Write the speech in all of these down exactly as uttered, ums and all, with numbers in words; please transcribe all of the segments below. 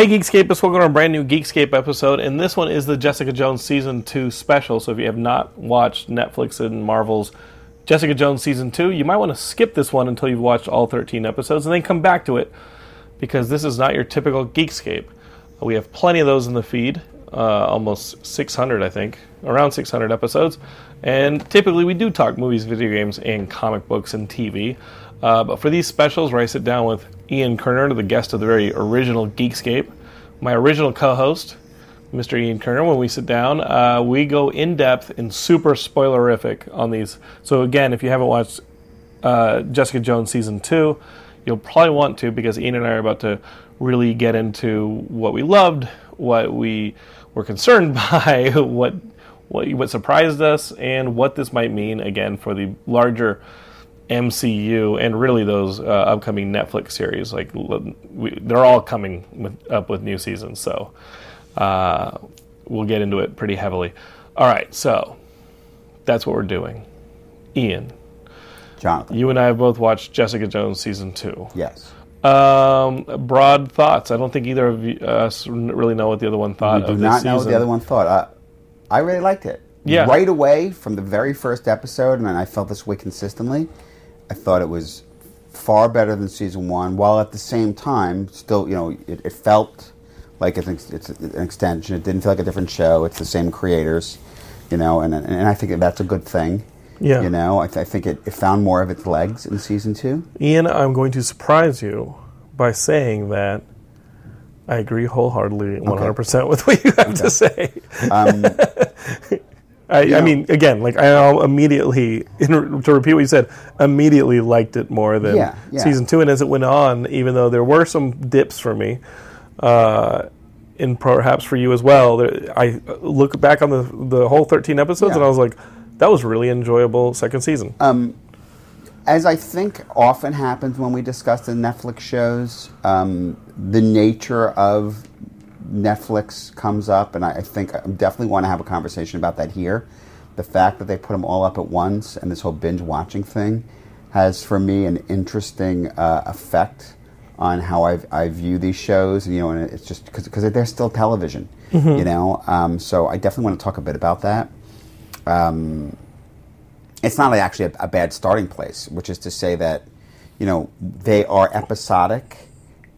Hey Geekscape, it's welcome to a brand new Geekscape episode, and this one is the Jessica Jones Season two special, so if you have not watched Netflix and Marvel's Jessica Jones Season two, you might want to skip this one until you've watched all thirteen episodes, and then come back to it, because this is not your typical Geekscape. We have plenty of those in the feed, uh, almost six hundred I think, around six hundred episodes, and typically we do talk movies, video games, and comic books and T V. Uh, but for these specials where I sit down with Ian Kerner, the guest of the very original Geekscape, my original co-host, Mister Ian Kerner, when we sit down, uh, we go in-depth and super spoilerific on these. So again, if you haven't watched uh, Jessica Jones Season two, you'll probably want to, because Ian and I are about to really get into what we loved, what we were concerned by, what, what, what surprised us, and what this might mean, again, for the larger M C U and really those uh, upcoming Netflix series. Like we, they're all coming with, up with new seasons, so uh, we'll get into it pretty heavily. All right, so that's what we're doing. Ian, Jonathan, you and I have both watched Jessica Jones season two. Yes. Um, broad thoughts. I don't think either of you, us really know what the other one thought. We do of not this know season. What the other one thought. I, I really liked it. Yeah. Right away from the very first episode, and I felt this way consistently. I thought it was far better than season one, while at the same time, still, you know, it, it felt like it's an, it's an extension. It didn't feel like a different show. It's the same creators, you know, and and I think that's a good thing. Yeah. You know, I, th- I think it, it found more of its legs in season two. Ian, I'm going to surprise you by saying that I agree wholeheartedly, one hundred percent okay. with what you have okay. to say. Um I, yeah. I mean, again, like I immediately, in, to repeat what you said, immediately liked it more than yeah, yeah. season two. And as it went on, even though there were some dips for me, uh, and perhaps for you as well, there, I look back on the the whole thirteen episodes yeah. and I was like, that was really enjoyable second season. Um, as I think often happens when we discuss the Netflix shows, um, the nature of Netflix comes up, and I think I definitely want to have a conversation about that here. The fact that they put them all up at once and this whole binge watching thing has, for me, an interesting uh, effect on how I I view these shows. You know, and it's just because because they're still television. Mm-hmm. You know, um, so I definitely want to talk a bit about that. Um, it's not actually a, a bad starting place, which is to say that, you know, they are episodic.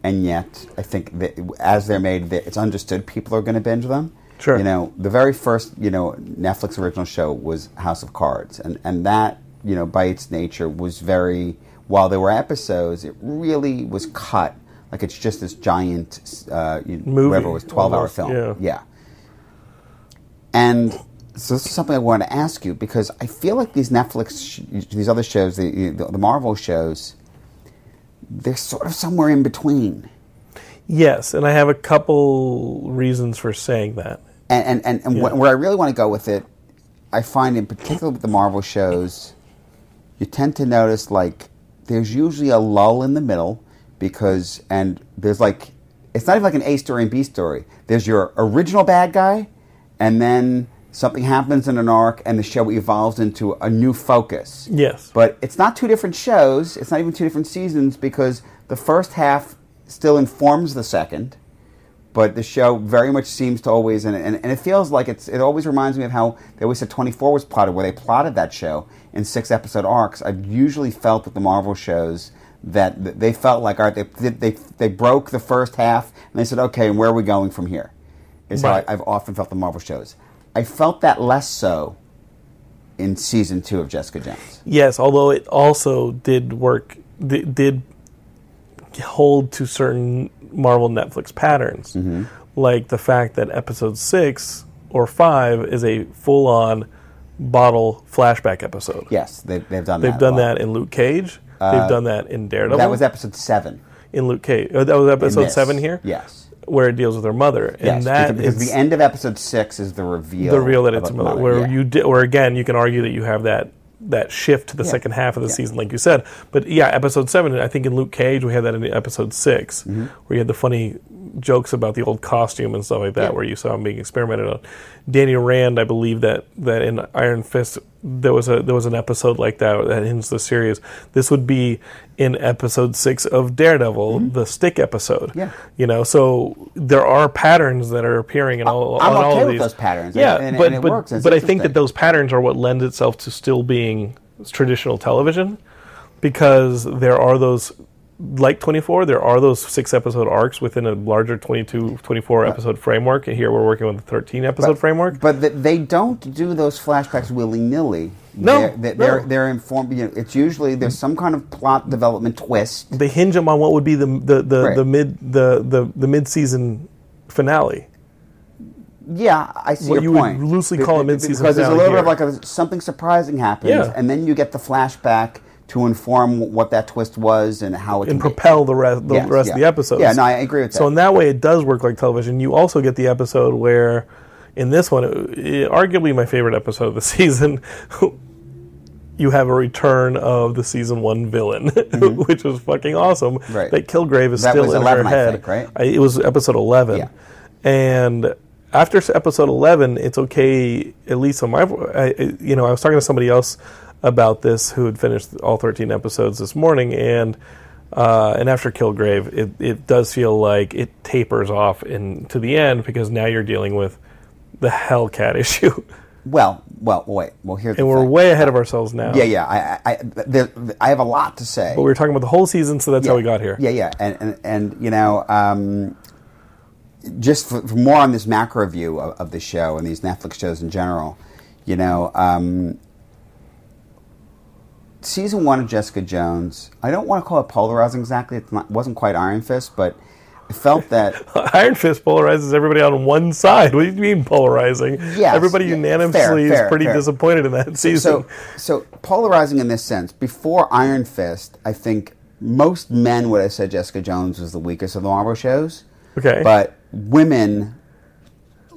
And yet, I think that as they're made, it's understood people are going to binge them. Sure. You know, the very first, you know, Netflix original show was House of Cards. And, and that, you know, by its nature was very, while there were episodes, it really was cut. Like it's just this giant, uh, you know, whatever it was, twelve-hour film. Yeah. yeah. And so this is something I wanted to ask you, because I feel like these Netflix, sh- these other shows, the, the, the Marvel shows, they're sort of somewhere in between. Yes, and I have a couple reasons for saying that. And and, and, and yeah. where I really want to go with it, I find in particular with the Marvel shows, you tend to notice, like, there's usually a lull in the middle because, and there's like, it's not even like an A story and B story. There's your original bad guy, and then something happens in an arc, and the show evolves into a new focus. Yes. But it's not two different shows. It's not even two different seasons, because the first half still informs the second, but the show very much seems to always, and, and, and it feels like it's, it always reminds me of how they always said twenty-four was plotted, where they plotted that show in six-episode arcs. I've usually felt with the Marvel shows that they felt like, all right, they, they, they broke the first half, and they said, okay, where are we going from here? Is right. how I, I've often felt the Marvel shows. I felt that less so in season two of Jessica Jones. Yes, although it also did work, did hold to certain Marvel Netflix patterns. Mm-hmm. Like the fact that episode six or five is a full-on bottle flashback episode. Yes, they've, they've done they've that. They've done that in Luke Cage. Uh, they've done that in Daredevil. That was episode seven. In Luke Cage. Oh, that was episode seven here? Yes. Where it deals with her mother, and yes, that because is, the end of episode six is the reveal. The reveal that it's a mother. Where yeah. you, di- where again, you can argue that you have that that shift to the yeah. second half of the yeah. season, like you said. But yeah, episode seven. I think in Luke Cage, we had that in episode six, mm-hmm. where you had the funny jokes about the old costume and stuff like that, yeah. where you saw him being experimented on. Danny Rand, I believe that, that in Iron Fist there was a there was an episode like that that ends the series. This would be in episode six of Daredevil, mm-hmm. the stick episode. Yeah, you know, so there are patterns that are appearing in all. I'm on okay all of with these. Those patterns. Yeah, and, and, but and it but, works. But I think that those patterns are what lends itself to still being traditional television, because there are those. Like twenty-four, there are those six-episode arcs within a larger twenty-two, twenty-four-episode framework, and here we're working with a thirteen-episode framework. But the, they don't do those flashbacks willy-nilly. No, they're, they're, no. They're, they're informed. You know, it's usually there's some kind of plot development twist. They hinge them on what would be the the, the, right. the mid the, the, the mid-season finale. Yeah, I see what your point. What you would loosely call a mid-season finale. Because there's a little here. bit of like a, something surprising happens, yeah. and then you get the flashback to inform what that twist was and how it and propel the rest, the yes, rest yeah. of the episodes. Yeah, no, I agree with that. So in that way, it does work like television. You also get the episode where, in this one, it, it, arguably my favorite episode of the season, you have a return of the season one villain, mm-hmm. which was fucking awesome. Right. That Kilgrave is that still was in eleven, her head. I think, right? I, it was episode eleven, yeah. and. After episode eleven, it's okay, at least on my... I, you know, I was talking to somebody else about this who had finished all thirteen episodes this morning, and uh, and after Kilgrave, it, it does feel like it tapers off in, to the end, because now you're dealing with the Hellcat issue. Well, well, wait. Well, here's and the we're thing. way ahead of ourselves now. Yeah, yeah. I I, there, I have a lot to say. But we were talking about the whole season, so that's yeah. how we got here. Yeah, yeah. And, and, and you know... Um, Just for, for more on this macro view of, of the show and these Netflix shows in general, you know, um, season one of Jessica Jones, I don't want to call it polarizing exactly. It wasn't quite Iron Fist, but I felt that... Iron Fist polarizes everybody on one side. What do you mean polarizing? Yes, everybody yeah, unanimously fair, is fair, pretty fair. disappointed in that season. So, so polarizing in this sense, before Iron Fist, I think most men would have said Jessica Jones was the weakest of the Marvel shows. Okay. But... women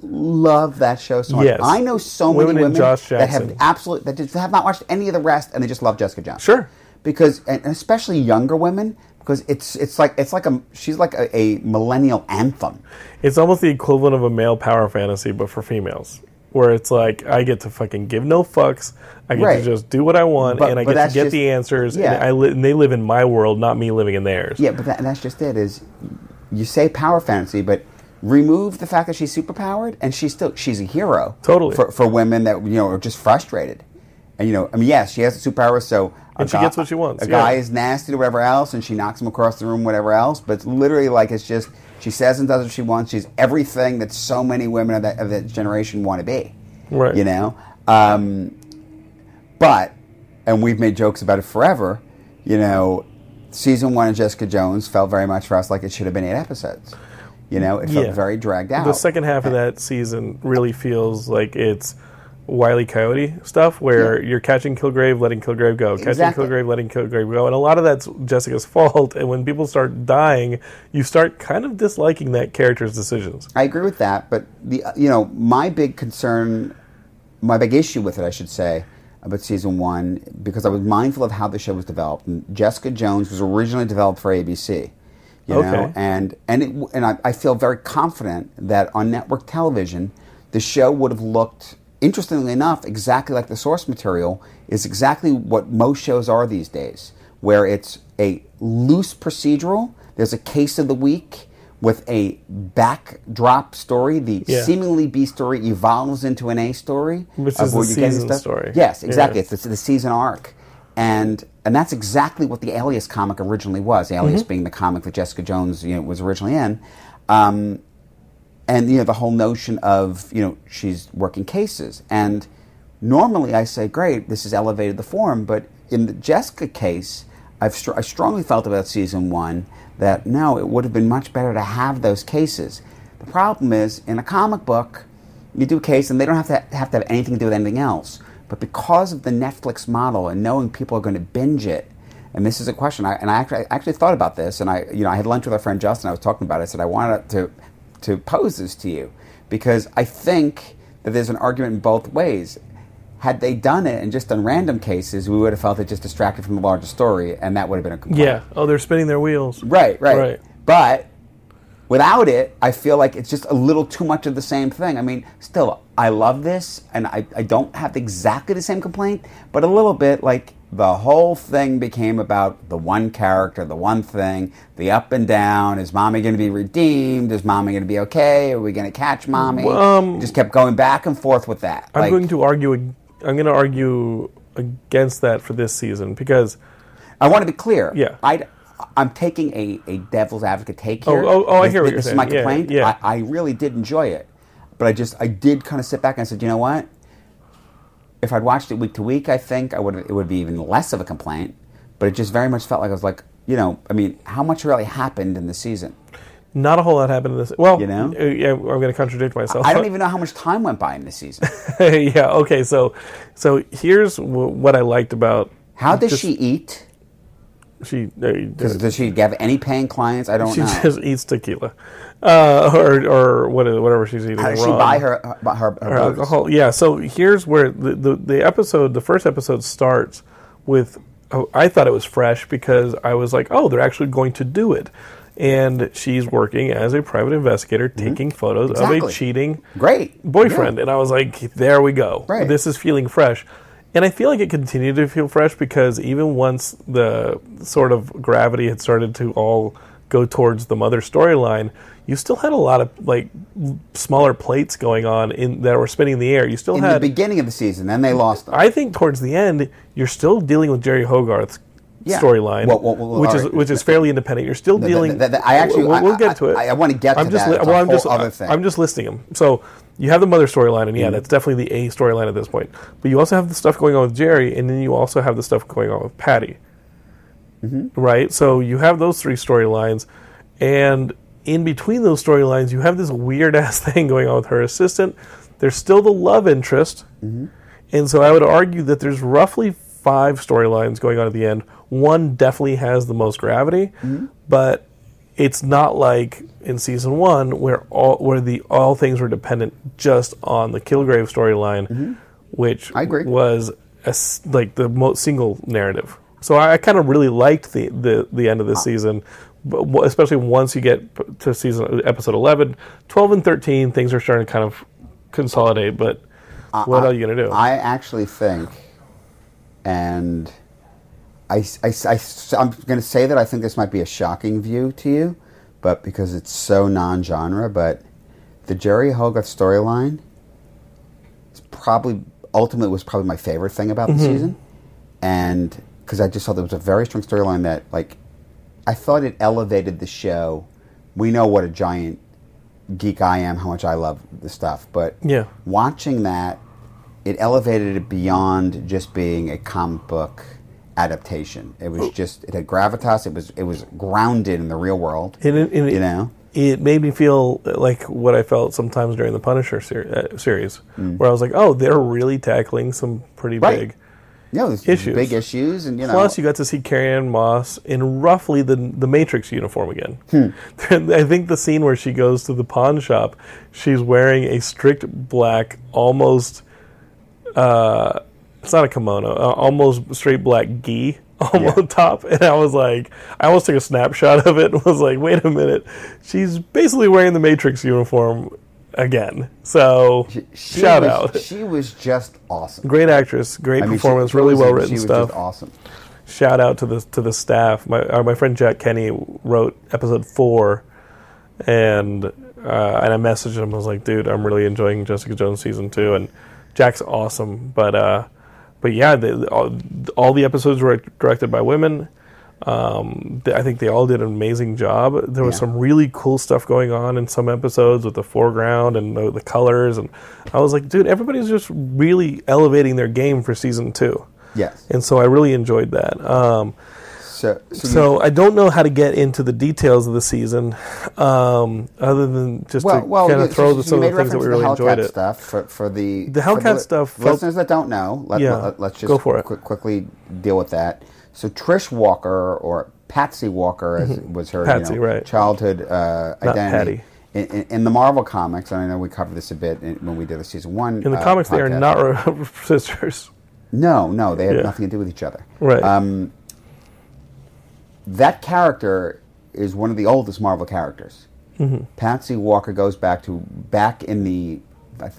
love that show so much. Yes. I know so women many women that have absolute that just have not watched any of the rest, and they just love Jessica Jones. Sure, because and especially younger women, because it's it's like it's like a she's like a, a millennial anthem. It's almost the equivalent of a male power fantasy, but for females, where it's like I get to fucking give no fucks. I get right. to just do what I want, but, and I get to get just, the answers. Yeah. and I li- and they live in my world, not me living in theirs. Yeah, but that, that's just it. Is you say power fantasy, but remove the fact that she's superpowered, and she's still she's a hero. Totally for, for women that you know are just frustrated, and you know I mean yes she has a superpower so and she guy, gets what she wants. A yeah. guy is nasty to whatever else, and she knocks him across the room, whatever else. But it's literally like it's just she says and does what she wants. She's everything that so many women of that of that generation want to be. Right. You know, um, but and we've made jokes about it forever. You know, season one of Jessica Jones felt very much for us like it should have been eight episodes. You know, it felt yeah. very dragged out. The second half of that season really feels like it's Wile E. Coyote stuff, where yeah. you're catching Kilgrave, letting Kilgrave go, catching exactly. Kilgrave, letting Kilgrave go, and a lot of that's Jessica's fault. And when people start dying, you start kind of disliking that character's decisions. I agree with that, but the you know my big concern, my big issue with it, I should say, about season one, because I was mindful of how the show was developed. And Jessica Jones was originally developed for A B C. You know, okay. and and it, and I, I feel very confident that on network television, the show would have looked, interestingly enough, exactly like the source material is exactly what most shows are these days, where it's a loose procedural. There's a case of the week with a backdrop story. The yeah. seemingly B story evolves into an A story, which is the season story. Yes, exactly. Yeah. It's the, the season arc. And and that's exactly what the Alias comic originally was. Alias mm-hmm. being the comic that Jessica Jones you know, was originally in, um, and you know the whole notion of you know she's working cases. And normally I say, great, this has elevated the form. But in the Jessica case, I've str- I strongly felt about season one that no, it would have been much better to have those cases. The problem is in a comic book, you do a case and they don't have to have to have anything to do with anything else. But because of the Netflix model and knowing people are going to binge it, and this is a question, I, and I actually, I actually thought about this, and I, you know, I had lunch with our friend Justin. I was talking about it. I said I wanted to to pose this to you because I think that there's an argument in both ways. Had they done it and just done random cases, we would have felt it just distracted from the larger story, and that would have been a complaint. Yeah. Oh, they're spinning their wheels. Right. Right. Right. But Without it, I feel like it's just a little too much of the same thing. I mean, still, I love this, and I, I don't have exactly the same complaint, but a little bit, like, the whole thing became about the one character, the one thing, the up and down. Is mommy going to be redeemed? Is mommy going to be okay? Are we going to catch mommy? Um, just kept going back and forth with that. I'm like, going to argue. I'm going to argue against that for this season because I want to be clear. Yeah, I, I'm taking a, a devil's advocate take here. Oh, oh, oh I hear what you're saying. This is my complaint. Yeah, yeah. I, I really did enjoy it, but I just I did kind of sit back and I said, you know what? If I'd watched it week to week, I think I would. It would be even less of a complaint. But it just very much felt like I was like, you know, I mean, how much really happened in the season? Not a whole lot happened in this. Well, you know, yeah, I'm going to contradict myself. I don't even know how much time went by in the season. Yeah. Okay. So, so here's w- what I liked about. How does just, she eat? She does, does she have any paying clients? I don't she know. She just eats tequila, uh, or or whatever she's eating. How does she buy her her, her, her alcohol? Yeah. So here's where the, the the episode, the first episode starts with. Oh, I thought it was fresh because I was like, oh, they're actually going to do it, and she's working as a private investigator, mm-hmm. taking photos exactly. of a cheating great boyfriend, yeah. and I was like, there we go. Right. This is feeling fresh. And I feel like it continued to feel fresh because even once the sort of gravity had started to all go towards the mother storyline, you still had a lot of like smaller plates going on in that were spinning in the air. You still in had the beginning of the season, then they lost them. I think towards the end, you're still dealing with Jeri Hogarth's yeah. storyline, well, well, well, which is right. which is fairly independent. You're still the, dealing. The, the, the, I actually, we'll, we'll I, get to it. I, I want to get I'm to just, that. Li- well, I'm just other thing. I'm just listing them. So. You have the mother storyline, and yeah, that's definitely the A storyline at this point. But you also have the stuff going on with Jeri, and then you also have the stuff going on with Patty. Mm-hmm. Right? So you have those three storylines, and in between those storylines, you have this weird-ass thing going on with her assistant. There's still the love interest, mm-hmm. and so I would argue that there's roughly five storylines going on at the end. One definitely has the most gravity, mm-hmm. but... It's not like in season one where all where the all things were dependent just on the Kilgrave storyline, mm-hmm. which I agree. was a, like the most single narrative. So I, I kind of really liked the, the, the end of this wow. season, but especially once you get to season episode eleven, twelve, and thirteen. Things are starting to kind of consolidate. But uh, what I, are you gonna do? I actually think, and. I, I, I, I'm going to say that I think this might be a shocking view to you, but because it's so non-genre, but the Jeri Hogarth storyline is probably, ultimately was probably my favorite thing about mm-hmm. the season. And because I just thought there was a very strong storyline that, like, I thought it elevated the show. We know what a giant geek I am, how much I love the stuff, but yeah. watching that, it elevated it beyond just being a comic book adaptation. It was just it had gravitas. It was it was grounded in the real world. And it, and you it, know, it made me feel like what I felt sometimes during the Punisher ser- uh, series, mm. where I was like, oh, they're really tackling some pretty right. big yeah, issues, big issues, and you know. Plus, you got to see Carrie-Anne Moss in roughly the the Matrix uniform again. Hmm. I think the scene where she goes to the pawn shop, she's wearing a strict black, almost. Uh, It's not a kimono, uh, almost straight black gi on yeah. the top. And I was like, I almost took a snapshot of it and was like, wait a minute. She's basically wearing the Matrix uniform again. So, she, she shout was, out. She was just awesome. Great actress, great I mean, performance, she, she really well written stuff. She was just awesome. Shout out to the, to the staff. My, uh, my friend Jack Kenny wrote episode four, and, uh, and I messaged him. I was like, dude, I'm really enjoying Jessica Jones season two. And Jack's awesome, but... Uh, But yeah, they, all, all the episodes were directed by women. Um, they, I think they all did an amazing job. There was yeah. some really cool stuff going on in some episodes with the foreground and the, the colors. And I was like, dude, everybody's just really elevating their game for season two. Yes. And so I really enjoyed that. Um, so so, so I don't know how to get into the details of the season um, other than just well, to well, kind of throw so the, some of the things that we really enjoyed it. Stuff for, for the, the Hellcat for the, stuff. For listeners that don't know, let, yeah, let, let's just go for it. Qu- quickly deal with that. So Trish Walker, or Patsy Walker as mm-hmm. was her Patsy, you know, right. childhood uh, identity. In, in, in the Marvel comics, and I know we covered this a bit in, when we did the season one. In the uh, comics, podcast. They are not re- sisters. No, no, they have yeah. nothing to do with each other. Right. Um, That character is one of the oldest Marvel characters. Mm-hmm. Patsy Walker goes back to, back in the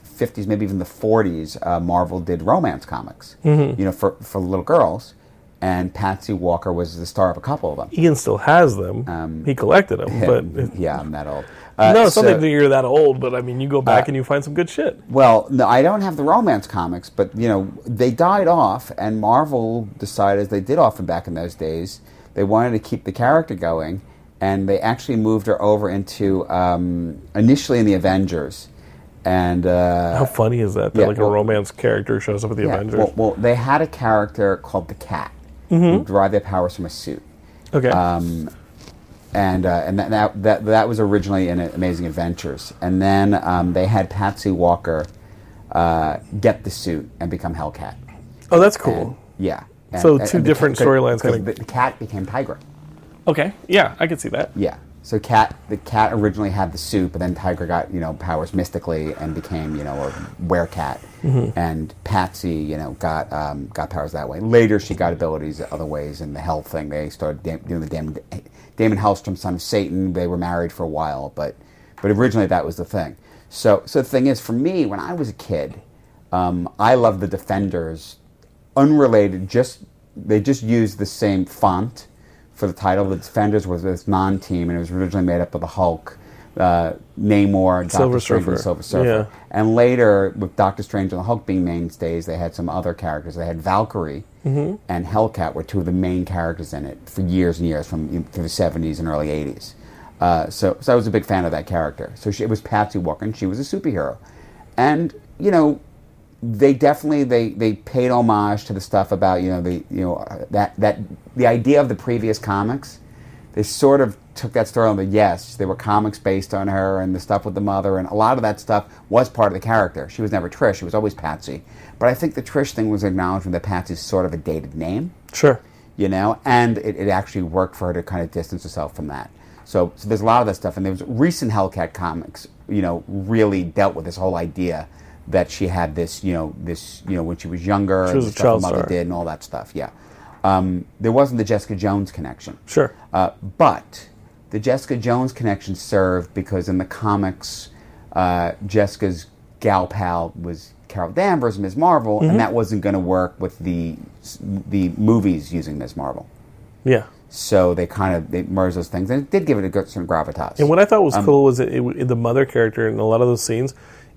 fifties, maybe even the forties, uh, Marvel did romance comics, mm-hmm. you know, for, for little girls. And Patsy Walker was the star of a couple of them. Ian still has them. Um, he collected them. But it, yeah, I'm that old. Uh, no, it's so, something that you're that old, but I mean, you go back uh, and you find some good shit. Well, no, I don't have the romance comics, but, you know, they died off, and Marvel decided, as they did often back in those days, they wanted to keep the character going, and they actually moved her over into, um, initially in the Avengers. And uh, how funny is that? That yeah, like well, a romance character shows up at the yeah, Avengers? Well, well, they had a character called the Cat. Mm-hmm. Who derive their powers from a suit. Okay. Um, and uh, and that, that that that was originally in Amazing Adventures, and then um, they had Patsy Walker uh, get the suit and become Hellcat. Oh, that's cool. And, yeah. And, so and, two and different storylines. Kind of... The Cat became Tigra. Okay. Yeah, I could see that. Yeah. So Cat, the Cat originally had the suit, but then Tigra got you know powers mystically and became you know a werecat. Mm-hmm. And Patsy, you know, got um, got powers that way. Later, she got abilities other ways in the Hell thing. They started dam- doing the Damon, Damon Hellstrom, son of Satan. They were married for a while, but but originally that was the thing. So so the thing is, for me, when I was a kid, um, I loved the Defenders, unrelated. Just they just used the same font for the title. The Defenders was this non-team, and it was originally made up of the Hulk, Uh, Namor, Doctor Strange, and Silver Surfer. Yeah. And later, with Doctor Strange and the Hulk being mainstays, they had some other characters. They had Valkyrie mm-hmm. and Hellcat were two of the main characters in it for years and years, from you know, through the seventies and early eighties. Uh, so, so I was a big fan of that character. So she, it was Patsy Walker, and she was a superhero. And, you know, they definitely, they, they paid homage to the stuff about, you know, the you know that that the idea of the previous comics. They sort of took that story on the yes, there were comics based on her and the stuff with the mother, and a lot of that stuff was part of the character. She was never Trish, she was always Patsy. But I think the Trish thing was acknowledgement that Patsy's sort of a dated name. Sure. You know, and it, it actually worked for her to kind of distance herself from that. So, so there's a lot of that stuff, and there was recent Hellcat comics, you know, really dealt with this whole idea that she had this, you know, this, you know, when she was younger, she was and the stuff her mother star. did and all that stuff, yeah. Um, there wasn't the Jessica Jones connection. Sure. Uh, but the Jessica Jones connection served because in the comics, uh, Jessica's gal pal was Carol Danvers, Miz Marvel, mm-hmm. and that wasn't going to work with the the movies using Miz Marvel. Yeah. So they kind of they merged those things, and it did give it a good some gravitas. And what I thought was um, cool was that it, the mother character in a lot of those scenes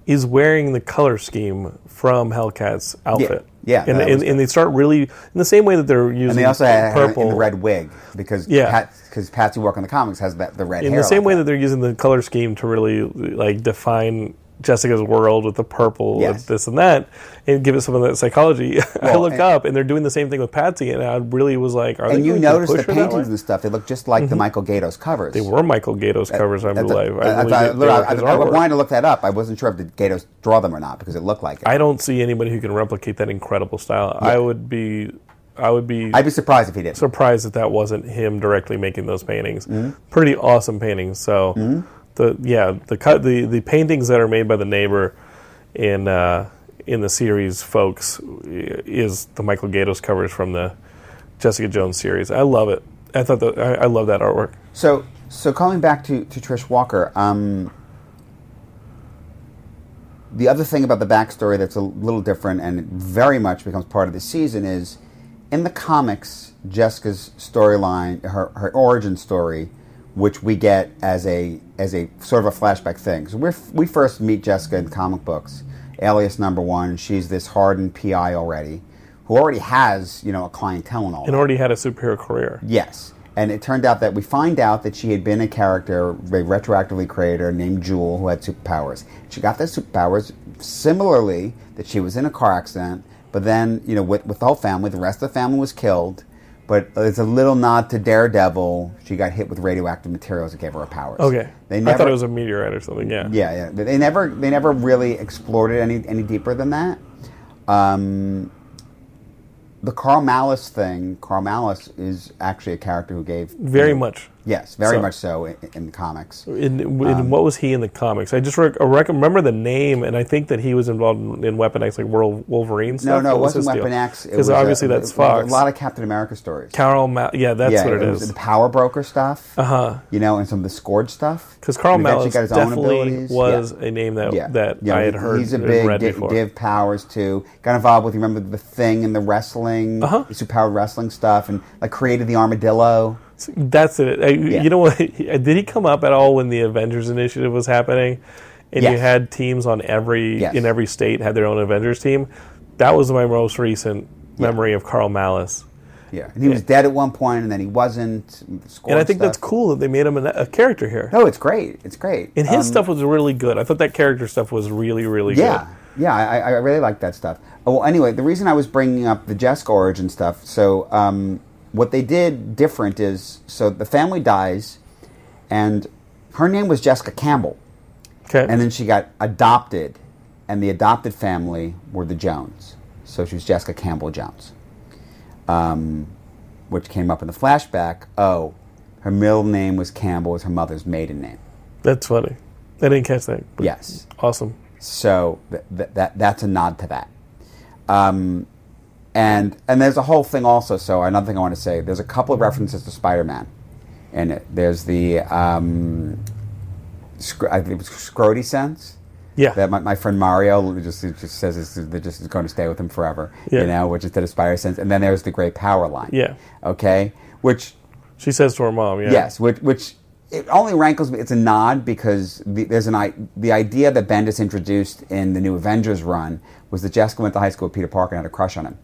is wearing the color scheme from Hellcat's outfit. Yeah. Yeah, and, and, and they start really in the same way that they're using. And they also had purple in the red wig because yeah, because Pat, Patsy Walker in the comics has that the red. In hair the same like way that. that they're using the color scheme to really like define Jessica's world with the purple, yes. with this and that, and give it some of that psychology. Well, I look and, up and they're doing the same thing with Patsy, and I really was like, are and they? And you notice the paintings and stuff; they look just like mm-hmm. the Michael Gato's covers. They were Michael Gato's covers. I believe. I, I, I, I, I wanted to look that up. I wasn't sure if the Gatos draw them or not because it looked like it. I don't see anybody who can replicate that incredible style. Yeah. I would be. I would be. I'd be surprised if he did. Surprised that that wasn't him directly making those paintings. Mm-hmm. Pretty awesome paintings. So. Mm-hmm. The, yeah, the cut the, the paintings that are made by the neighbor in uh, in the series, folks, is the Michael Gato's covers from the Jessica Jones series. I love it. I thought the, I, I love that artwork. So, so calling back to, to Trish Walker, um, the other thing about the backstory that's a little different and very much becomes part of the season is in the comics, Jessica's storyline, her her origin story, which we get as a as a sort of a flashback thing. So we we first meet Jessica in comic books, Alias number one. She's this hardened P I already, who already has you know a clientele and all. And that. Already had a superhero career. Yes, and it turned out that we find out that she had been a character they retroactively created named Jewel who had superpowers. She got those superpowers similarly that she was in a car accident, but then you know with with the whole family, the rest of the family was killed. But it's a little nod to Daredevil. She got hit with radioactive materials that gave her powers. Okay, they never, I thought it was a meteorite or something. Yeah, yeah, yeah. They never, they never really explored it any any deeper than that. Um, the Karl Malus thing. Karl Malus is actually a character who gave very you know, much Yes, very so, much so in, in the comics. In, in um, what was he in the comics? I just rec- rec- remember the name, and I think that he was involved in, in Weapon X, like World Wolverine stuff. No, no, it wasn't was Weapon deal? X. Because obviously a, that's it, Fox. A lot of Captain America stories. Karl Malus, yeah, that's yeah, what it, it is. Was the Power Broker stuff, uh-huh. you know, and some of the Scourge stuff. Because Karl Malus got his definitely own was yeah. a name that, yeah. that yeah, I had he's heard He's a big div, div powers, too. Got involved with, you remember, the Thing and the wrestling, uh-huh. the superpower wrestling stuff, and like created the Armadillo. That's it. I, yeah. You know what? Did he come up at all when the Avengers Initiative was happening, and yes. you had teams on every yes. in every state had their own Avengers team? That was my most recent yeah. memory of Karl Malus. Yeah, and he yeah. was dead at one point, and then he wasn't. And I think stuff. that's cool that they made him a, a character here. No, it's great. It's great. And his um, stuff was really good. I thought that character stuff was really, really yeah. good. Yeah, I, I really like that stuff. Oh, well, anyway, the reason I was bringing up the Jessica origin stuff, so. Um, What they did different is, so the family dies, and her name was Jessica Campbell. Okay. And then she got adopted, and the adopted family were the Jones. So she was Jessica Campbell Jones, um, which came up in the flashback. Oh, her middle name was Campbell, was her mother's maiden name. That's funny. I didn't catch that. Yes. Awesome. So th- th- that that's a nod to that. Um And and there's a whole thing also, so another thing I want to say, there's a couple of references to Spider-Man in it. There's the, um, sc- I think it was Scrody Sense. Yeah. That my, my friend Mario just, just says it's, they're just going to stay with him forever, yeah. you know, which is the Spider Sense. And then there's the Great Power line. Yeah. Okay? Which... She says to her mom, yeah. Yes, which... which it only rankles me. It's a nod because the, there's an the idea that Bendis introduced in the New Avengers run was that Jessica went to high school with Peter Parker and had a crush on him.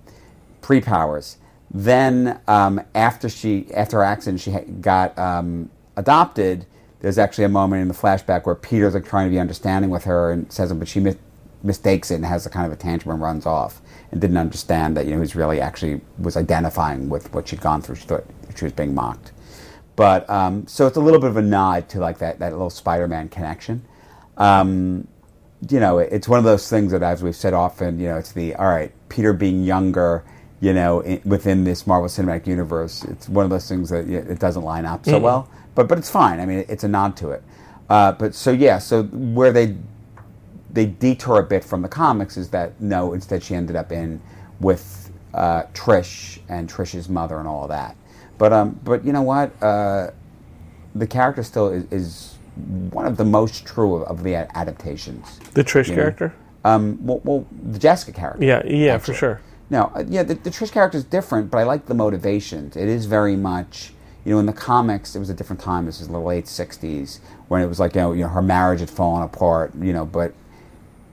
Pre-powers. Then um, after she after her accident, she got um, adopted. There's actually a moment in the flashback where Peter's like trying to be understanding with her and says it, but she mis- mistakes it and has a kind of a tantrum and runs off and didn't understand that you know he's really actually was identifying with what she'd gone through. She thought she was being mocked. But um, so it's a little bit of a nod to like that, that little Spider-Man connection. Um, you know, it, it's one of those things that, as we've said often, you know, it's the all right Peter being younger, you know, in, within this Marvel Cinematic Universe. It's one of those things that you know, it doesn't line up so mm-hmm. well, but but it's fine. I mean, it, it's a nod to it. Uh, but so yeah, so where they they detour a bit from the comics is that no, instead she ended up in with uh, Trish and Trish's mother and all of that. But um, but you know what? Uh, the character still is, is one of the most true of, of the adaptations. The Trish character? Um, well, well, the Jessica character. Yeah, yeah, actually. for sure. No, uh, yeah, the, the Trish character is different, but I like the motivations. It is very much, you know, in the comics, it was a different time. This is the late sixties when it was like, you know, you know, her marriage had fallen apart, you know, but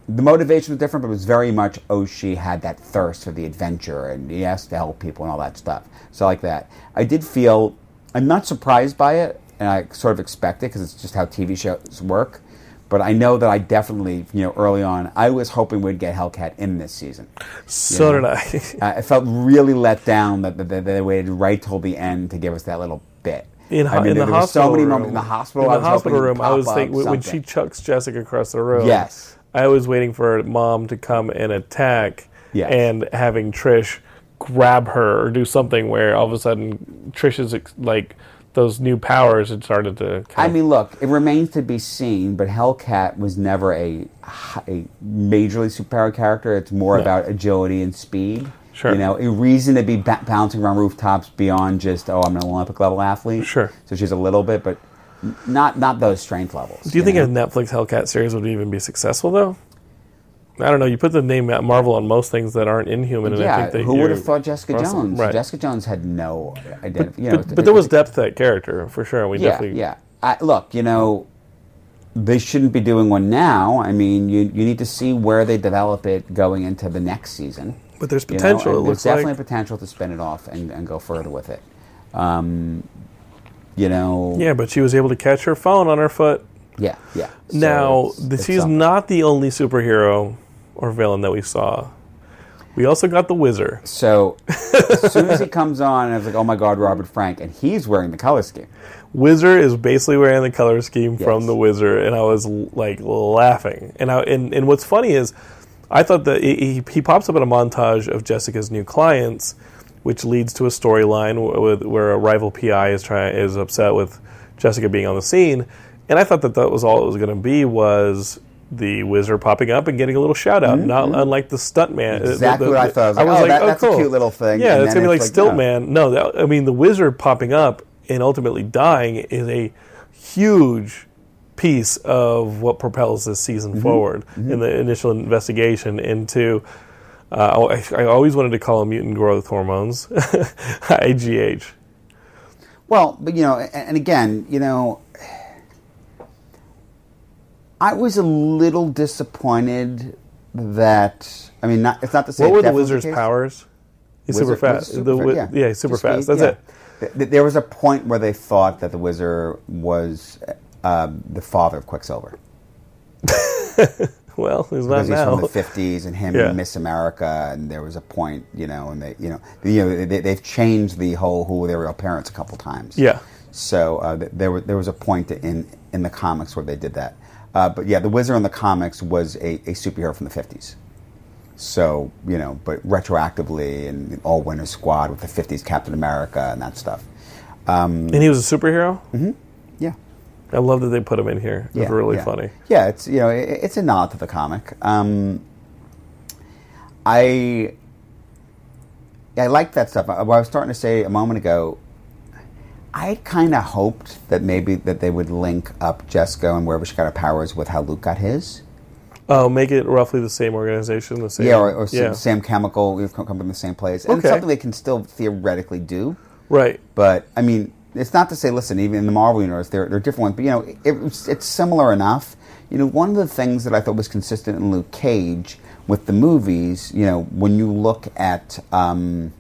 the motivation was different, but it was very much, oh, she had that thirst for the adventure, and he has to help people and all that stuff. So I like that. I did feel, I'm not surprised by it, and I sort of expect it, because it's just how T V shows work, but I know that I definitely, you know, early on, I was hoping we'd get Hellcat in this season. So you know? did I. I felt really let down that, that, that they waited right till the end to give us that little bit. In, ho- I mean, in there, the there hospital so many room. moments in the hospital. In the hospital room, I was thinking, when she chucks Jessica across the room. Yes. I was waiting for Mom to come and attack yes. and having Trish grab her or do something where all of a sudden Trish's, ex- like, those new powers had started to... I mean, look, it remains to be seen, but Hellcat was never a, a majorly superpower character. It's more no. about agility and speed. Sure. You know, a reason to be b- bouncing around rooftops beyond just, oh, I'm an Olympic-level athlete. Sure. So she's a little bit, but... Not not those strength levels. Do you, you think know? a Netflix Hellcat series would even be successful, though? I don't know. You put the name Marvel on most things that aren't Inhuman. And yeah, I think they who would have thought Jessica Russell? Jones? Right. Jessica Jones had no identity. But, you know, but, but it, there was depth to that character, for sure. We yeah, definitely... yeah. I, look, you know, they shouldn't be doing one now. I mean, you you need to see where they develop it going into the next season. But there's potential, you know? it looks There's definitely like... potential to spin it off and, and go further with it. Um... You know. Yeah, but she was able to catch her phone on her foot. Yeah, yeah. So now, it's, the, it's she's something. not the only superhero or villain that we saw. We also got the Whizzer. So, as soon as he comes on, I was like, oh my God, Robert Frank. And he's wearing the color scheme. Whizzer is basically wearing the color scheme yes. from the Whizzer. And I was, like, laughing. And, I, and, and what's funny is, I thought that he, he pops up in a montage of Jessica's new clients, which leads to a storyline w- where a rival P I is try- is upset with Jessica being on the scene. And I thought that that was all it was going to be, was the Whizzer popping up and getting a little shout-out, mm-hmm. not unlike the stuntman. Exactly the, the, what I thought. I was like, I was oh, like that, oh, that's cool. a cute little thing. Yeah, and it's going to be like Stiltman. Yeah. No, that, I mean, the Whizzer popping up and ultimately dying is a huge piece of what propels this season mm-hmm. forward mm-hmm. in the initial investigation into... Uh, I, I always wanted to call them mutant growth hormones, I G H. Well, but, you know, and, and again, you know... I was a little disappointed that I mean, not, it's not the same. What were the Whizzer's powers? He's Whizzer, super fast. Super the, fa- yeah. yeah, he's super Just fast. Speed, That's yeah. it. There was a point where they thought that the Whizzer was uh, the father of Quicksilver. Well, he's not because now. He's from the fifties, and him yeah. and Miss America, and there was a point, you know, and they, you know, you know, they, they've changed the whole who were their real parents a couple times. Yeah. So uh, there was there was a point in in the comics where they did that. Uh, but yeah, the Whizzer in the comics was a, a superhero from the fifties. So, you know, but retroactively and all Winter Squad with the fifties Captain America and that stuff. Um, and he was a superhero? Mm-hmm. Yeah. I love that they put him in here. It's yeah, really yeah. funny. Yeah, it's, you know, it, it's a nod to the comic. Um, I I like that stuff. What I was starting to say a moment ago, I kind of hoped that maybe that they would link up Jessica and wherever she got her powers with how Luke got his. Oh, make it roughly the same organization, the same. Yeah, or, or yeah. same chemical. We've come from the same place, and okay. it's something they can still theoretically do. Right. But I mean, it's not to say. Listen, even in the Marvel universe, there there are different ones. But you know, it, it's, it's similar enough. You know, one of the things that I thought was consistent in Luke Cage with the movies, you know, when you look at. Um,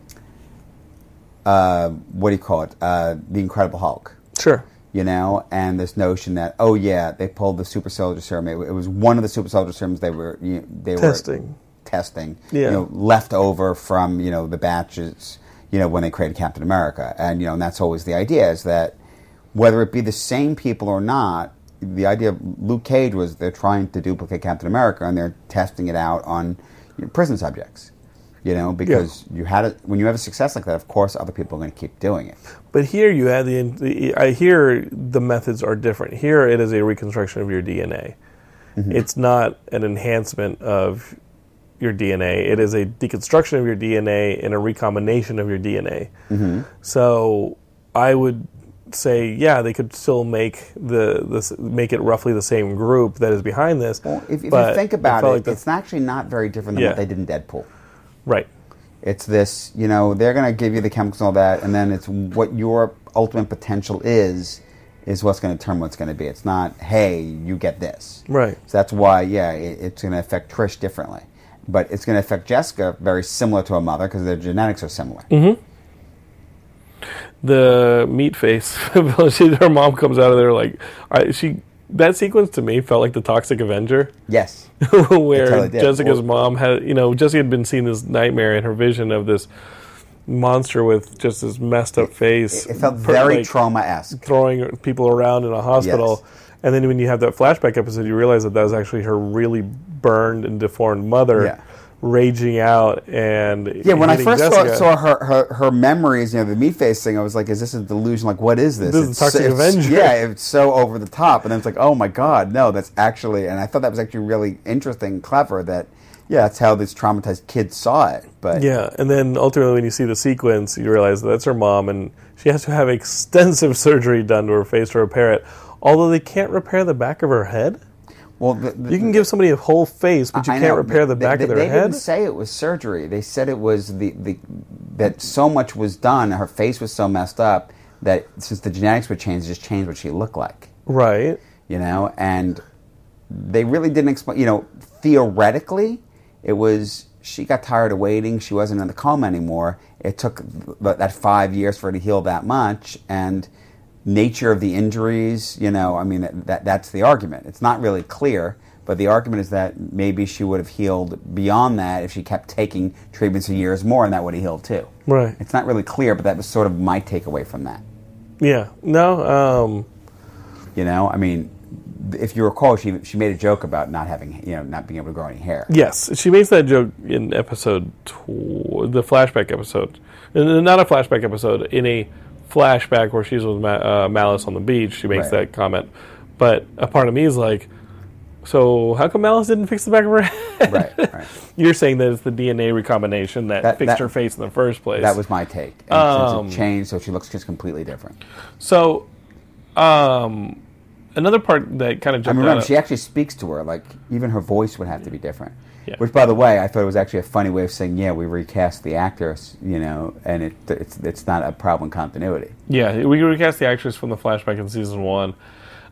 Uh, what do you call it? Uh, the Incredible Hulk. Sure. You know, and this notion that oh yeah, they pulled the super soldier serum. It, it was one of the super soldier serums they were you know, they testing. were testing. Testing. Yeah. You know, left over from you know the batches. You know, when they created Captain America, and you know, and that's always the idea is that whether it be the same people or not, the idea of Luke Cage was they're trying to duplicate Captain America, and they're testing it out on you know, prison subjects. You know, because yeah. you had a, when you have a success like that, of course, other people are going to keep doing it. But here you had the, the I hear the methods are different. Here it is a reconstruction of your D N A. Mm-hmm. It's not an enhancement of your D N A. It is a deconstruction of your D N A and a recombination of your D N A. Mm-hmm. So I would say, yeah, they could still make the this make it roughly the same group that is behind this. Well, if, if you think about it, it like the, it's actually not very different than yeah. what they did in Deadpool. Right. It's this, you know, they're going to give you the chemicals and all that, and then it's what your ultimate potential is, is what's going to determine what's going to be. It's not, hey, you get this. Right. So that's why, yeah, it, it's going to affect Trish differently. But it's going to affect Jessica very similar to her mother because their genetics are similar. Mm-hmm. The meat face. Her mom comes out of there like, I, she... That sequence to me felt like the Toxic Avenger. Yes. Where Jessica's well, mom had, you know, Jessica had been seeing this nightmare in her vision of this monster with just this messed up face. It, it felt per, very like, trauma-esque. Throwing people around in a hospital. Yes. And then when you have that flashback episode, you realize that that was actually her really burned and deformed mother. Yeah. Raging out and yeah. When I first saw, saw her, her her memories, you know, the meat face thing, I was like, "Is this a delusion? Like, what is this?" This is Toxic Avenger. Yeah, it's so over the top, and then it's like, "Oh my God, no!" That's actually, and I thought that was actually really interesting, clever. That yeah, that's how these traumatized kids saw it. But yeah, and then ultimately, when you see the sequence, you realize that that's her mom, and she has to have extensive surgery done to her face to repair it. Although they can't repair the back of her head. Well, the, the, you can give somebody a whole face, but you I can't know, repair the back they, of their they head. They didn't say it was surgery. They said it was the, the that so much was done. Her face was so messed up that since the genetics would change, it just changed what she looked like. Right. You know, and they really didn't explain. You know, theoretically, it was she got tired of waiting. She wasn't in the coma anymore. It took that five years for her to heal that much, and. Nature of the injuries, you know, I mean, that, that that's the argument. It's not really clear, but the argument is that maybe she would have healed beyond that if she kept taking treatments for years more, and that would have healed too. Right. It's not really clear, but that was sort of my takeaway from that. Yeah. No. Um... You know, I mean, if you recall, she she made a joke about not having, you know, not being able to grow any hair. Yes, she makes that joke in episode two, the flashback episode, not a flashback episode, in a flashback where she's with Ma- uh, Malus on the beach. She makes right. that comment, but a part of me is like, so how come Malus didn't fix the back of her head? Right, right. You're saying that it's the D N A recombination that, that fixed that, her face in the first place. That was my take. And um, since it changed, so she looks just completely different. So, um. Another part that kind of jumped I mean, remember, out. She actually speaks to her. Like, even her voice would have to be different. Yeah. Which, by the way, I thought it was actually a funny way of saying, yeah, we recast the actress, you know, and it, it's it's not a problem continuity. Yeah, we recast the actress from the flashback in season one.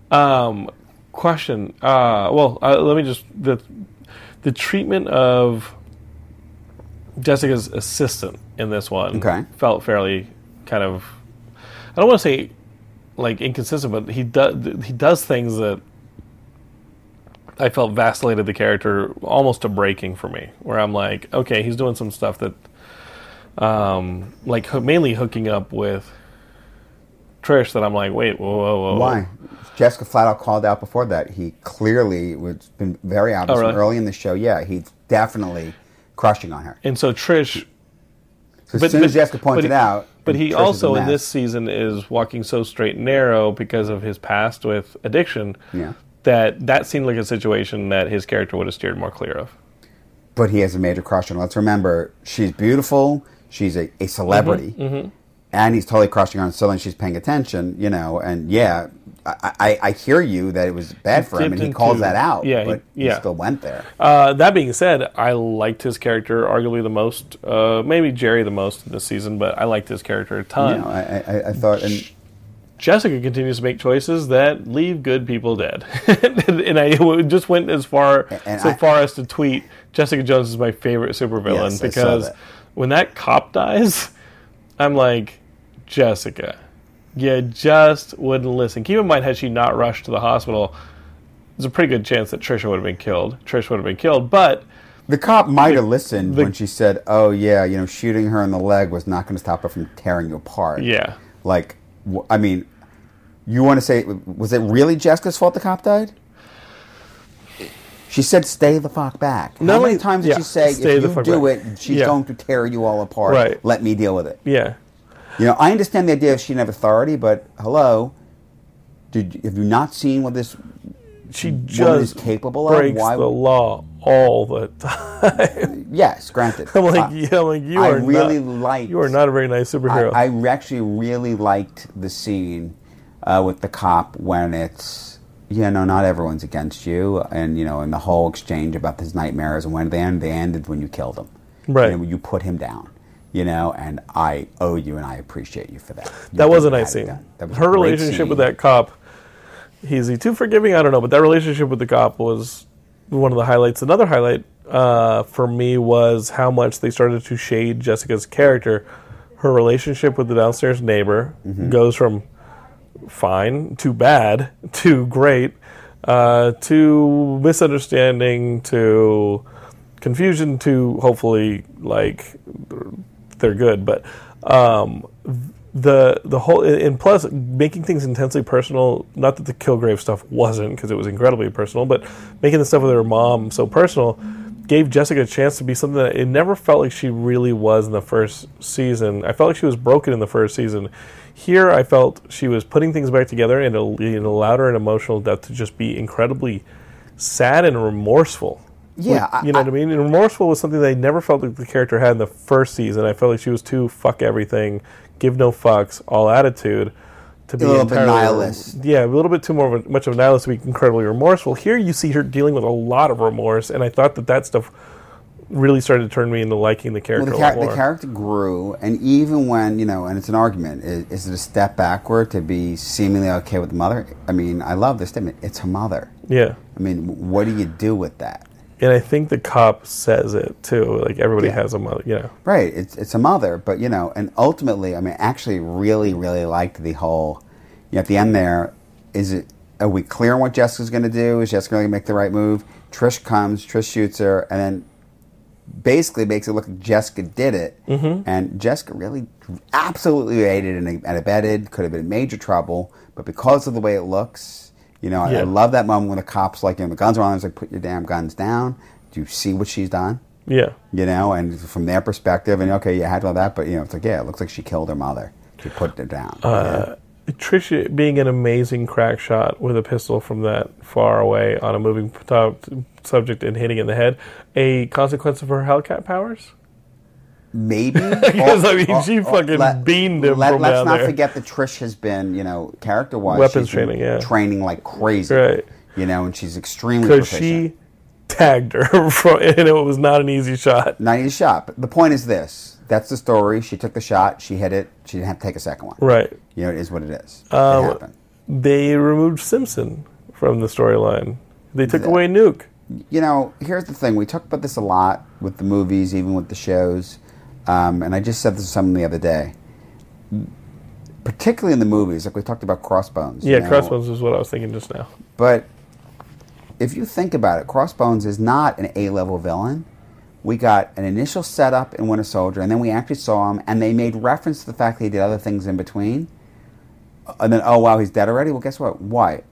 Um, question. Uh, well, uh, let me just... The, the treatment of Jessica's assistant in this one okay. felt fairly kind of... I don't want to say... like inconsistent, but he does he does things that I felt vacillated the character almost to breaking for me, where I'm like, okay, he's doing some stuff that um like ho- mainly hooking up with Trish that I'm like, wait, whoa, whoa, whoa. Why? Jessica flat out called out before that. He clearly was been very obvious oh, really? early in the show. Yeah, he's definitely crushing on her. And so Trish... So as but, soon but, as Jessica pointed he, out... But he Trish also in this season is walking so straight and narrow because of his past with addiction yeah. that that seemed like a situation that his character would have steered more clear of. But he has a major crush on her. Let's remember, she's beautiful, she's a, a celebrity, mm-hmm, mm-hmm. and he's totally crushing on her, so then she's paying attention, you know, and yeah, I, I, I hear you that it was bad for him, and he calls that out, yeah, but he, yeah. he still went there. Uh, that being said, I liked his character arguably the most, uh, maybe Jeri the most in this season, but I liked his character a ton. You know, I, I, I thought... And Jessica continues to make choices that leave good people dead. And I just went as far and so I, far as to tweet, Jessica Jones is my favorite supervillain, yes, because that. when that cop dies, I'm like, Jessica... You just wouldn't listen. Keep in mind, had she not rushed to the hospital, there's a pretty good chance that Trisha would have been killed. Trish would have been killed, but... The cop might have listened the, when she said, oh, yeah, you know, shooting her in the leg was not going to stop her from tearing you apart. Yeah. Like, I mean, you want to say, was it really Jessica's fault the cop died? She said, stay the fuck back. Not How many times did yeah, she say, if you do back. it, she's yeah. going to tear you all apart. Right. Let me deal with it. Yeah. You know, I understand the idea of she didn't have authority, but hello, did have you not seen what this she woman is capable of? She breaks Why the would... law all the time. Yes, granted. I'm like, uh, yeah, like you I are really not, liked, you are not a very nice superhero. I, I actually really liked the scene uh, with the cop when it's, you know, not everyone's against you, and, you know, and the whole exchange about his nightmares, and when they ended, they ended when you killed him. Right. And when you put him down. You know, and I owe you, and I appreciate you for that. You that was a nice scene. That was Her relationship scene. with that cop, is he too forgiving? I don't know, but that relationship with the cop was one of the highlights. Another highlight uh, for me was how much they started to shade Jessica's character. Her relationship with the downstairs neighbor mm-hmm. goes from fine to bad to great uh, to misunderstanding to confusion to hopefully, like... they're good, but um, the the whole and plus making things intensely personal. Not that the Kilgrave stuff wasn't, because it was incredibly personal, but making the stuff with her mom so personal gave Jessica a chance to be something that it never felt like she really was in the first season. I felt like she was broken in the first season. Here, I felt she was putting things back together, and it allowed her an emotional depth to just be incredibly sad and remorseful. Yeah, like, you know I, what I mean? And remorseful was something they never felt like the character had in the first season. I felt like she was too fuck everything, give no fucks, all attitude. To be a little entirely, bit nihilist. Yeah, a little bit too more of a, much of a nihilist to be incredibly remorseful. Here you see her dealing with a lot of remorse, and I thought that that stuff really started to turn me into liking the character well, the, a lot more. The character grew, and even when, you know, and it's an argument, is, is it a step backward to be seemingly okay with the mother? I mean, I love this statement. It's her mother. Yeah. I mean, what do you do with that? And I think the cop says it, too. Like, everybody yeah. has a mother, you know. Right. It's it's a mother, but, you know, and ultimately, I mean, actually really, really liked the whole, you know, at the end there, is it, are we clear on what Jessica's going to do? Is Jessica going to make the right move? Trish comes, Trish shoots her, and then basically makes it look like Jessica did it. Mm-hmm. And Jessica really absolutely aided and abetted, could have been in major trouble, but because of the way it looks... You know, yeah. I, I love that moment when the cops, like, you know, the guns are on. It's like, put your damn guns down. Do you see what she's done? Yeah. You know, and from their perspective, and okay, you had all that, but, you know, it's like, yeah, it looks like she killed her mother. She put her down. Uh, yeah. Trish being an amazing crack shot with a pistol from that far away on a moving subject and hitting it in the head, a consequence of her Hellcat powers? Maybe. Because, I mean, or, she fucking let, beamed him let, from Let's down not there. Forget that Trish has been, you know, character-wise, Weapons she's training, yeah. training like crazy. Right. You know, and she's extremely proficient. She tagged her, from, and it was not an easy shot. Not an easy shot. But the point is this. That's the story. She took the shot. She hit it. She didn't have to take a second one. Right. You know, it is what it is. Um, it happened. They removed Simpson from the storyline. They took the, away Nuke. You know, here's the thing. We talk about this a lot with the movies, even with the shows. Um, and I just said this to someone the other day. Particularly in the movies, like we talked about Crossbones. Yeah, you know? Crossbones is what I was thinking just now. But if you think about it, Crossbones is not an A-level villain. We got an initial setup in Winter Soldier, and then we actually saw him, and they made reference to the fact that he did other things in between. And then, oh, wow, he's dead already? Well, guess what? Why?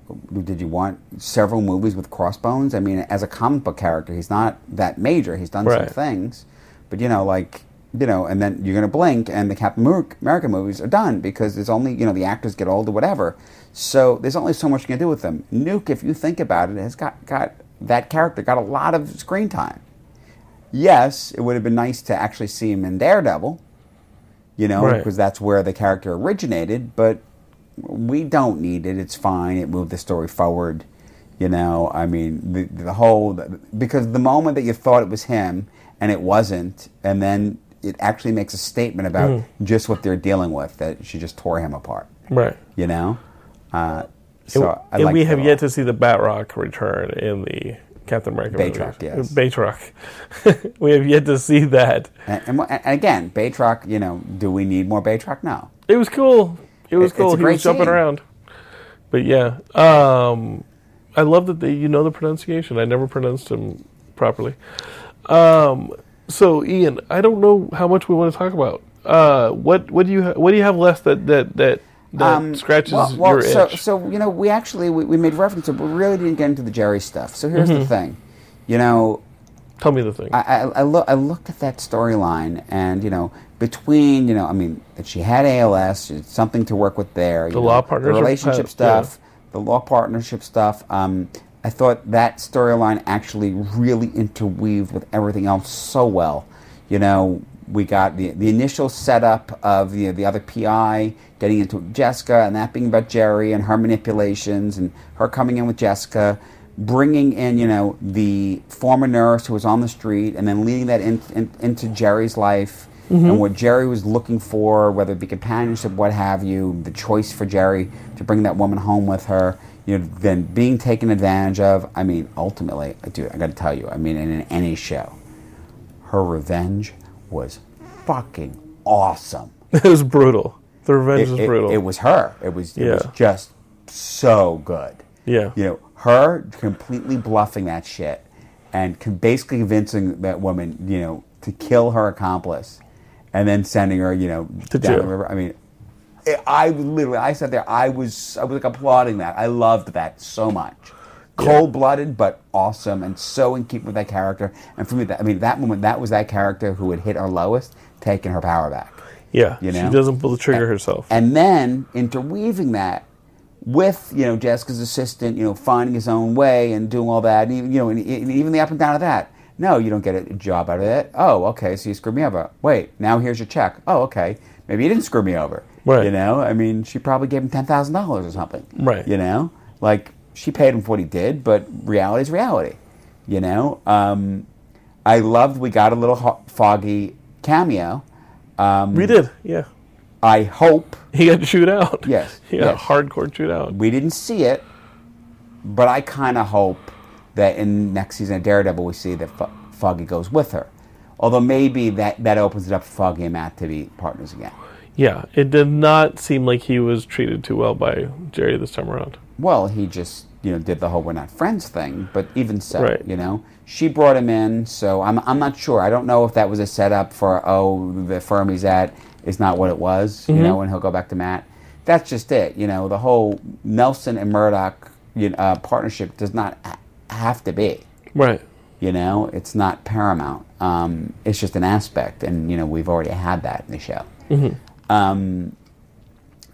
Did you want several movies with Crossbones? I mean, as a comic book character, he's not that major. He's done right. some things. But, you know, like, you know, and then you're going to blink, and the Captain America movies are done because there's only, you know, the actors get old or whatever. So there's only so much you can do with them. Nuke, if you think about it, has got, got that character, got a lot of screen time. Yes, it would have been nice to actually see him in Daredevil, you know, because right. that's where the character originated, but we don't need it. It's fine. It moved the story forward, you know. I mean, the, the whole... Because the moment that you thought it was him, and it wasn't, and then it actually makes a statement about mm. just what they're dealing with, that she just tore him apart. Right. You know? Uh, so and I and like we have yet to see the Batroc return in the... Captain America. Batroc, yes. Batroc. We have yet to see that. And, and, and again, Batroc, you know, do we need more Batroc? No. It was cool. It was it, cool. He was jumping scene. around. But yeah. Um, I love that they, you know the pronunciation. I never pronounced him properly. Um, so, Ian, I don't know how much we want to talk about. Uh, what what do you ha- what do you have left that... that, that That um, scratches well, well, your so, itch. So, you know, we actually, we, we made reference to it, but we really didn't get into the Jeri stuff. So here's mm-hmm. the thing. You know... Tell me the thing. I, I, I, lo- I looked at that storyline, and, you know, between, you know, I mean, that she had A L S, she had something to work with there. The you law know, partnership. The relationship uh, stuff, yeah. the law partnership stuff. Um, I thought that storyline actually really interweaved with everything else so well. You know... We got the the initial setup of you know, the other P I getting into Jessica and that being about Jeri and her manipulations and her coming in with Jessica, bringing in you know the former nurse who was on the street and then leading that in, in, into Jeri's life mm-hmm. and what Jeri was looking for, whether it be companionship, what have you, the choice for Jeri to bring that woman home with her, you know, then being taken advantage of. I mean, ultimately, dude, I got to tell you, I mean, in any show, her revenge. Was fucking awesome. It was brutal. The revenge was brutal. It was her. It was it yeah. was just so good. Yeah. You know, her completely bluffing that shit and con- basically convincing that woman, you know, to kill her accomplice and then sending her, you know, to down jail. The river. I mean, it, I literally, I sat there, I was, I was like applauding that. I loved that so much. Cold-blooded, but awesome, and so in keep with that character. And for me, that, I mean, that moment, that was that character who had hit her lowest, taking her power back. Yeah, you know? She doesn't pull the trigger and, herself. And then interweaving that with, you know, Jessica's assistant, you know, finding his own way and doing all that, and even, you know, and, and even the up and down of that. No, you don't get a job out of it. Oh, okay, so you screwed me over. Wait, now here's your check. Oh, okay, maybe you didn't screw me over. Right. You know, I mean, she probably gave him ten thousand dollars or something. Right. You know, like... She paid him for what he did, but reality is reality, you know? Um, I loved we got a little ho- Foggy cameo. Um, we did, yeah. I hope. He got chewed out. Yes. He got yes. hardcore chewed out. We didn't see it, but I kind of hope that in next season of Daredevil we see that Fo- Foggy goes with her. Although maybe that, that opens it up for Foggy and Matt to be partners again. Yeah, it did not seem like he was treated too well by Jeri this time around. Well, he just... You know, did the whole "we're not friends" thing, but even so, right. you know, she brought him in. So I'm, I'm not sure. I don't know if that was a setup for oh, the firm he's at is not what it was, mm-hmm. you know, and he'll go back to Matt. That's just it, you know. The whole Nelson and Murdoch, you know, uh, partnership does not have to be. Right. You know, it's not paramount. Um, it's just an aspect, and, you know, we've already had that in the show. Mm-hmm. Um,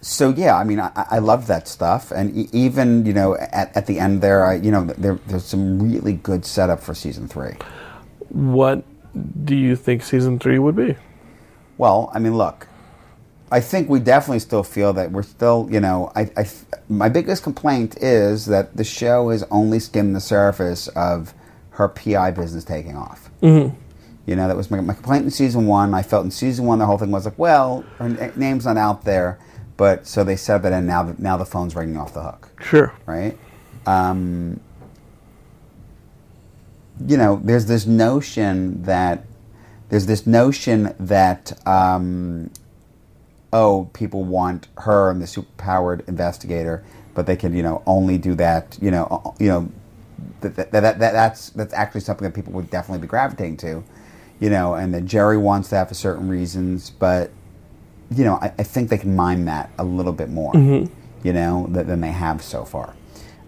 so, yeah, I mean, I, I love that stuff. And e- even, you know, at, at the end there, I, you know, there, there's some really good setup for season three. What do you think season three would be? Well, I mean, look, I think we definitely still feel that we're still, you know, I, I, my biggest complaint is that the show has only skimmed the surface of her P I business taking off. Mm-hmm. You know, that was my, my complaint in season one. I felt in season one the whole thing was like, well, her n- name's not out there, but so they said that, and now the, now the phone's ringing off the hook. Sure. Right? Um, you know, there's this notion that there's this notion that um, oh, people want her and the superpowered investigator, but they can, you know, only do that, you know, you know. That, that, that, that that's that's actually something that people would definitely be gravitating to, you know, and that Jeri wants that for certain reasons, but, you know, I, I think they can mime that a little bit more, mm-hmm. you know, than, than they have so far.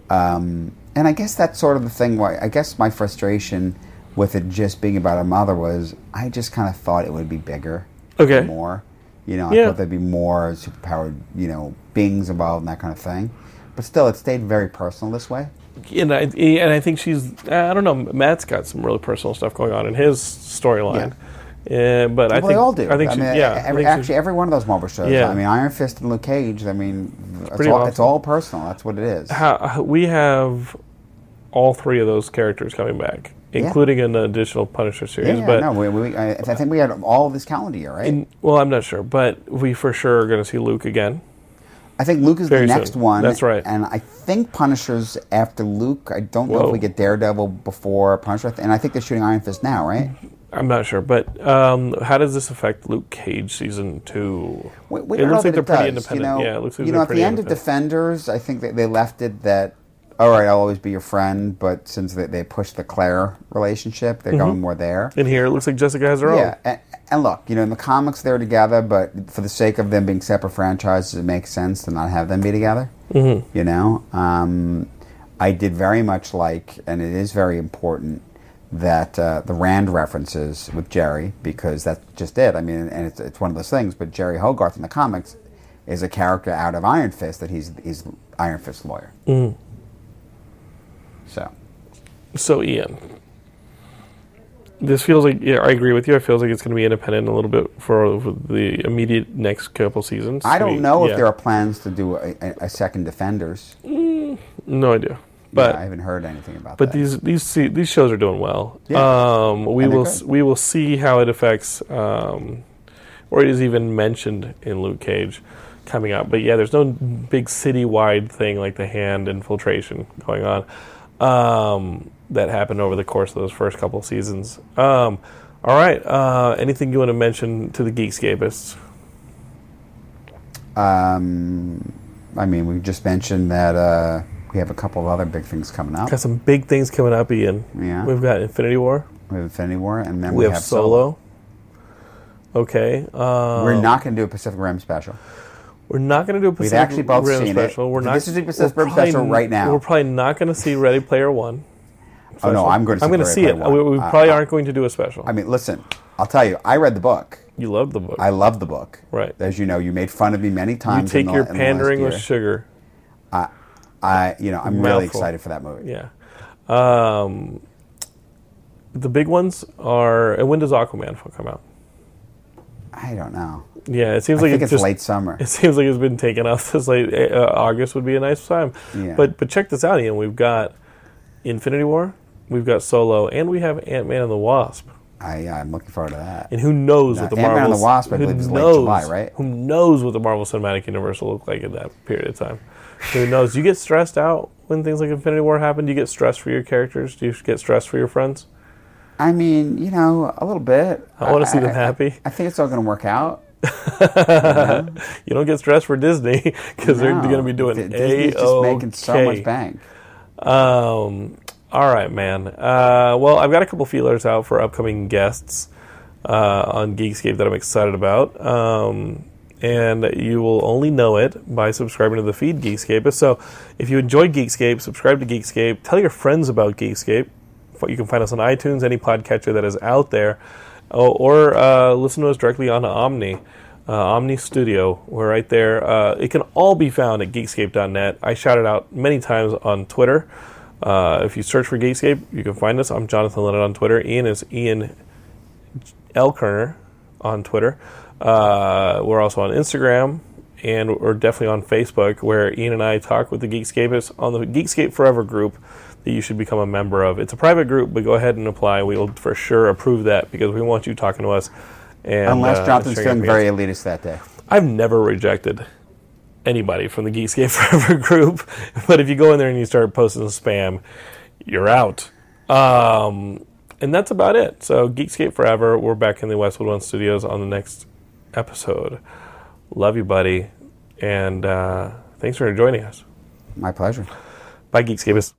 Um, and I guess that's sort of the thing where I guess my frustration with it just being about a mother was I just kind of thought it would be bigger, okay, more, you know, I yeah. thought there'd be more superpowered, you know, beings involved and that kind of thing, but still, it stayed very personal this way. And I, and I think she's, I don't know, Matt's got some really personal stuff going on in his storyline. Yeah. Uh, but well, I think, they all do. I think I she, mean, yeah, every, I think actually, every one of those Marvel shows. Yeah. I mean, Iron Fist and Luke Cage, I mean, it's, it's, all, it's all personal. That's what it is. How, we have all three of those characters coming back, including yeah. an additional Punisher series. Yeah, yeah, but no, we, we, I, I think we had all this calendar year, right? In, well, I'm not sure, but we for sure are going to see Luke again. I think Luke is Very the next soon. one. That's right. And I think Punisher's after Luke. I don't know Whoa. if we get Daredevil before Punisher. And I think they're shooting Iron Fist now, right? I'm not sure. But um, how does this affect Luke Cage season two? We, we it looks like they're pretty does. independent. You know, yeah, it looks like you know, at the end of Defenders, I think that they left it that, all right, I'll always be your friend. But since they, they pushed the Claire relationship, they're mm-hmm. going more there. And here it looks like Jessica has her yeah, own. And, And look, you know, in the comics they're together, but for the sake of them being separate franchises, it makes sense to not have them be together. Mm-hmm. You know, um, I did very much like, and it is very important that uh, the Rand references with Jeri, because that's just it. I mean, and it's it's one of those things. But Jeri Hogarth in the comics is a character out of Iron Fist that he's he's Iron Fist's lawyer. Mm-hmm. So, so Ian. This feels like, yeah, I agree with you. It feels like it's going to be independent a little bit for, for the immediate next couple seasons. I don't we, know yeah. if there are plans to do a, a, a second Defenders. Mm, no idea. But yeah, I haven't heard anything about but that. But these these these shows are doing well. Yeah. Um, we will good. we will see how it affects, um, or it is even mentioned in Luke Cage coming up. But yeah, there's no big city-wide thing like the hand infiltration going on. Um, that happened over the course of those first couple of seasons. Um, all right. Uh, anything you want to mention to the Geekscapists? Um, I mean, we just mentioned that uh, we have a couple of other big things coming up. Got some big things coming up, Ian. Yeah. We've got Infinity War. We have Infinity War, and then we, we have, have Solo. Solo. Okay. Um, We're not going to do a Pacific Rim special. We're not going to do a Pacific Rim seen special. It. We're not. This is a Pacific Rim special right now. We're probably not going to see Ready Player One. Special. Oh no, I'm going to. See I'm going to see it. We, we probably uh, aren't going to do a special. I mean, listen, I'll tell you. I read the book. You love the book. I love the book. Right. As you know, you made fun of me many times. You take in the, your pandering with sugar. I, I, you know, I'm Mouthful. really excited for that movie. Yeah. Um, the big ones are. And when does Aquaman come out? I don't know. Yeah, it seems I like think it's, it's just, late summer. It seems like it's been taken off this late. Uh, August would be a nice time. Yeah. But but check this out, Ian. We've got Infinity War. We've got Solo, and we have Ant-Man and the Wasp. I, yeah, I'm looking forward to that. And who knows no, what the Ant-Man Marvel and the Wasp, I believe, is late July, right? Who knows what the Marvel Cinematic Universe will look like in that period of time? Who knows? Do you get stressed out when things like Infinity War happen? Do you get stressed for your characters? Do you get stressed for your friends? I mean, you know, a little bit. I want to see them I, happy. I, I think it's all going to work out. Yeah. You don't get stressed for Disney because no. they're going to be doing D- Disney's A O K. Just making so much bank. Um. All right, man. Uh, well, I've got a couple feelers out for upcoming guests uh, on Geekscape that I'm excited about. Um, and you will only know it by subscribing to the feed Geekscape. So if you enjoyed Geekscape, subscribe to Geekscape. Tell your friends about Geekscape. You can find us on iTunes, any podcatcher that is out there, or uh, listen to us directly on Omni. Uh, Omni Studio, we're right there. Uh, it can all be found at geekscape dot net. I shout it out many times on Twitter. Uh, if you search for Geekscape, you can find us. I'm Jonathan Lennon on Twitter. Ian is Ian L. Kerner on Twitter. Uh, we're also on Instagram, and we're definitely on Facebook, where Ian and I talk with the Geekscapists on the Geekscape Forever group that you should become a member of. It's a private group, but go ahead and apply. We will for sure approve that, because we want you talking to us. And, Unless uh, Jonathan's feeling very elitist that day. I've never rejected anybody from the Geekscape Forever group, but if you go in there and you start posting spam, you're out. Um, and that's about it. So Geekscape Forever, we're back in the Westwood One Studios on the next episode. Love you, buddy, and uh, thanks for joining us. My pleasure. Bye, Geekscapists.